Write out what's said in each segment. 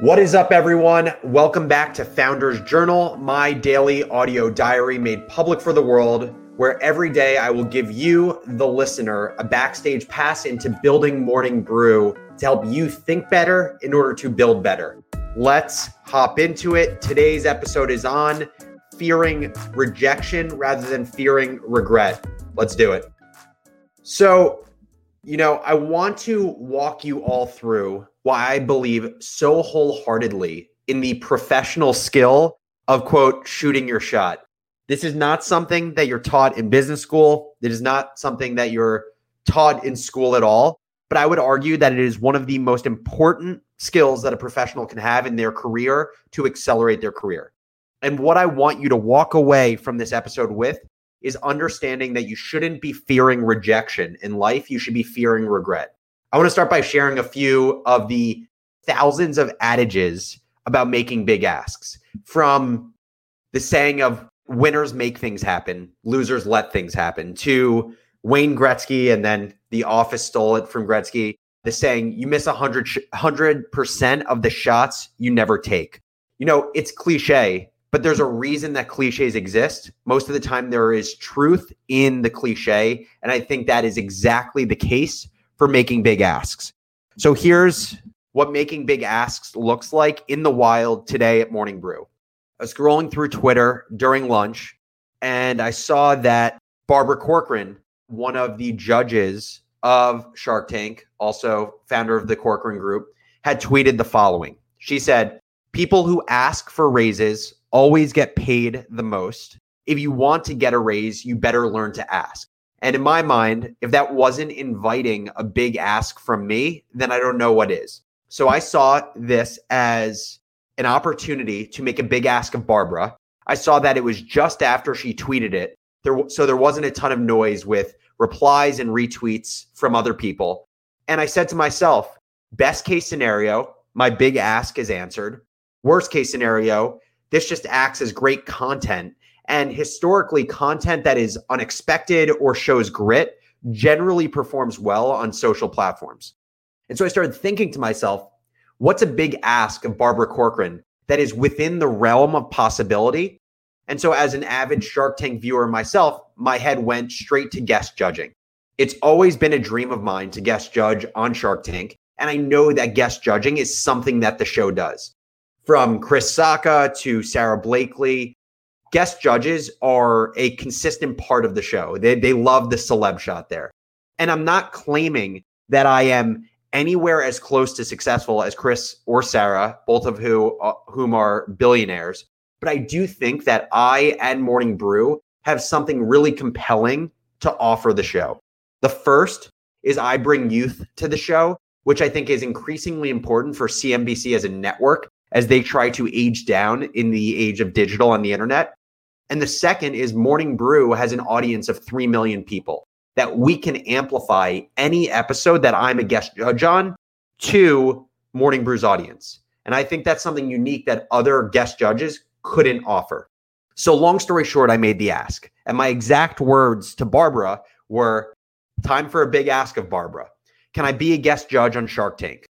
What is up, everyone? Welcome back to Founders Journal, my daily audio diary made public for the world, where every day I will give you, the listener, a backstage pass into building Morning Brew to help you think better in order to build better. Let's hop into it. Today's episode is on fearing rejection rather than fearing regret. Let's do it. So, I want to walk you all through why I believe so wholeheartedly in the professional skill of, quote, shooting your shot. This is not something that you're taught in business school. It is not something that you're taught in school at all. But I would argue that it is one of the most important skills that a professional can have in their career to accelerate their career. And what I want you to walk away from this episode with is understanding that you shouldn't be fearing rejection in life. You should be fearing regret. I want to start by sharing a few of the thousands of adages about making big asks, from the saying of winners make things happen, losers let things happen, to Wayne Gretzky, and then The Office stole it from Gretzky, the saying, you miss 100% of the shots you never take. It's cliche, but there's a reason that cliches exist. Most of the time there is truth in the cliche, and I think that is exactly the case for making big asks. So here's what making big asks looks like in the wild today at Morning Brew. I was scrolling through Twitter during lunch, and I saw that Barbara Corcoran, one of the judges of Shark Tank, also founder of the Corcoran Group, had tweeted the following. She said, people who ask for raises always get paid the most. If you want to get a raise, you better learn to ask. And in my mind, if that wasn't inviting a big ask from me, then I don't know what is. So I saw this as an opportunity to make a big ask of Barbara. I saw that it was just after she tweeted it. So there wasn't a ton of noise with replies and retweets from other people. And I said to myself, best case scenario, my big ask is answered. Worst case scenario, this just acts as great content. And historically, content that is unexpected or shows grit generally performs well on social platforms. And so I started thinking to myself, what's a big ask of Barbara Corcoran that is within the realm of possibility? And so as an avid Shark Tank viewer myself, my head went straight to guest judging. It's always been a dream of mine to guest judge on Shark Tank. And I know that guest judging is something that the show does. From Chris Sacca to Sarah Blakely, guest judges are a consistent part of the show. They love the celeb shot there. And I'm not claiming that I am anywhere as close to successful as Chris or Sarah, both of whom are billionaires. But I do think that I and Morning Brew have something really compelling to offer the show. The first is I bring youth to the show, which I think is increasingly important for CNBC as a network as they try to age down in the age of digital and the internet. And the second is Morning Brew has an audience of 3 million people that we can amplify any episode that I'm a guest judge on to Morning Brew's audience. And I think that's something unique that other guest judges couldn't offer. So long story short, I made the ask. And my exact words to Barbara were, time for a big ask of Barbara. Can I be a guest judge on Shark Tank?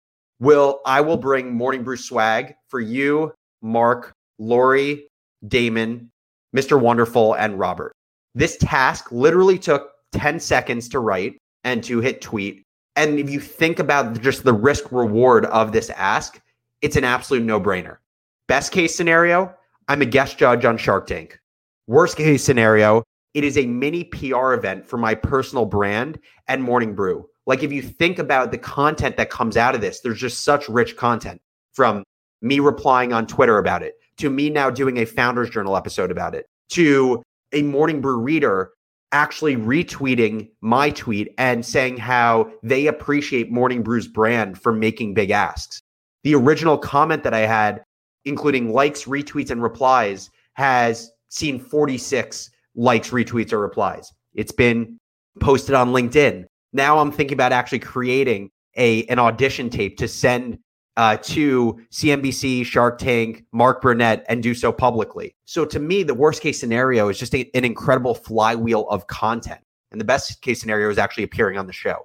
I will bring Morning Brew swag for you, Mark, Lori, Damon, Mr. Wonderful, and Robert. This task literally took 10 seconds to write and to hit tweet. And if you think about just the risk reward of this ask, it's an absolute no-brainer. Best case scenario, I'm a guest judge on Shark Tank. Worst case scenario, it is a mini PR event for my personal brand and Morning Brew. Like, if you think about the content that comes out of this, there's just such rich content, from me replying on Twitter about it, to me now doing a Founders Journal episode about it, to a Morning Brew reader actually retweeting my tweet and saying how they appreciate Morning Brew's brand for making big asks. The original comment that I had, including likes, retweets, and replies, has seen 46 likes, retweets, or replies. It's been posted on LinkedIn. Now I'm thinking about actually creating an audition tape to send to CNBC, Shark Tank, Mark Burnett, and do so publicly. So to me, the worst case scenario is just an incredible flywheel of content. And the best case scenario is actually appearing on the show.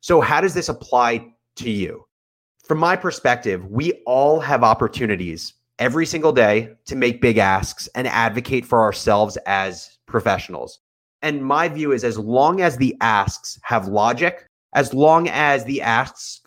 So how does this apply to you? from my perspective, we all have opportunities every single day to make big asks and advocate for ourselves as professionals. And my view is, as long as the asks have logic, as long as the asks